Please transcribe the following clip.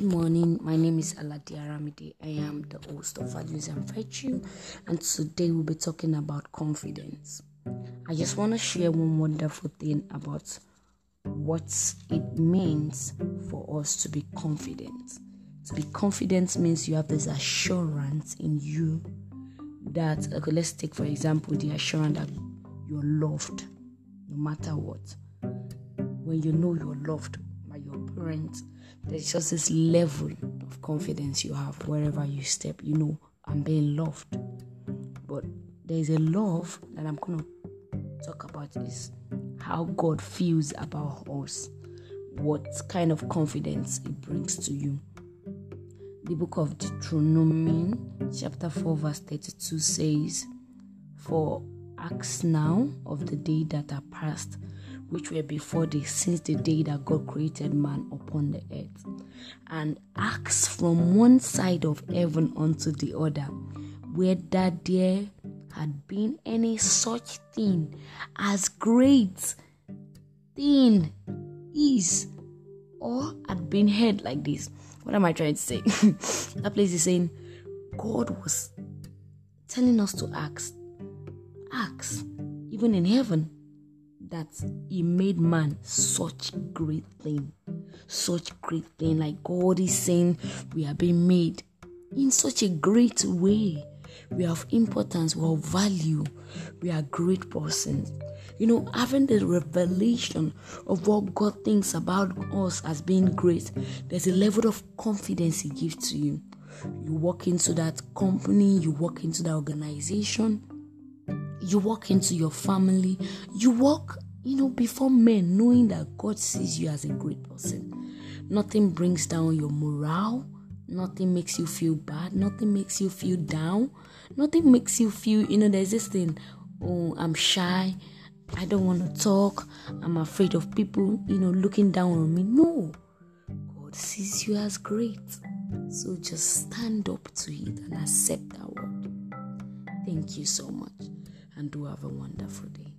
Good morning, my name is Aladia Ramide. I am the host of Values and Virtue, and today we'll be talking about confidence. I just want to share one wonderful thing about what it means for us to be confident. To be confident means you have this assurance in you that, okay, let's take for example the assurance that you're loved no matter what. When you know you're loved by your parents, there's just this level of confidence you have wherever you step. You know, I'm being loved. But there's a love that I'm going to talk about, is how God feels about us, what kind of confidence it brings to you. The book of Deuteronomy, chapter 4, verse 32 says, "For ask now of the day that are past, which were before thee, since the day that God created man upon the earth, and ask from one side of heaven unto the other, whether there had been any such thing as great thing is, or had been heard like this." What am I trying to say? That place is saying God was telling us to ask, even in heaven, that he made man such great thing. Like God is saying, we are being made in such a great way. We have importance, we have value, we are great persons. You know, having the revelation of what God thinks about us as being great, there's a level of confidence he gives to you. You walk into that company, you walk into that organization, you walk into your family, you walk, before men, knowing that God sees you as a great person. Nothing brings down your morale. Nothing makes you feel bad. Nothing makes you feel down. Nothing makes you feel, there's this thing, oh, I'm shy, I don't want to talk, I'm afraid of people, looking down on me. No, God sees you as great. So just stand up to it and accept that word. Thank you so much, and do have a wonderful day.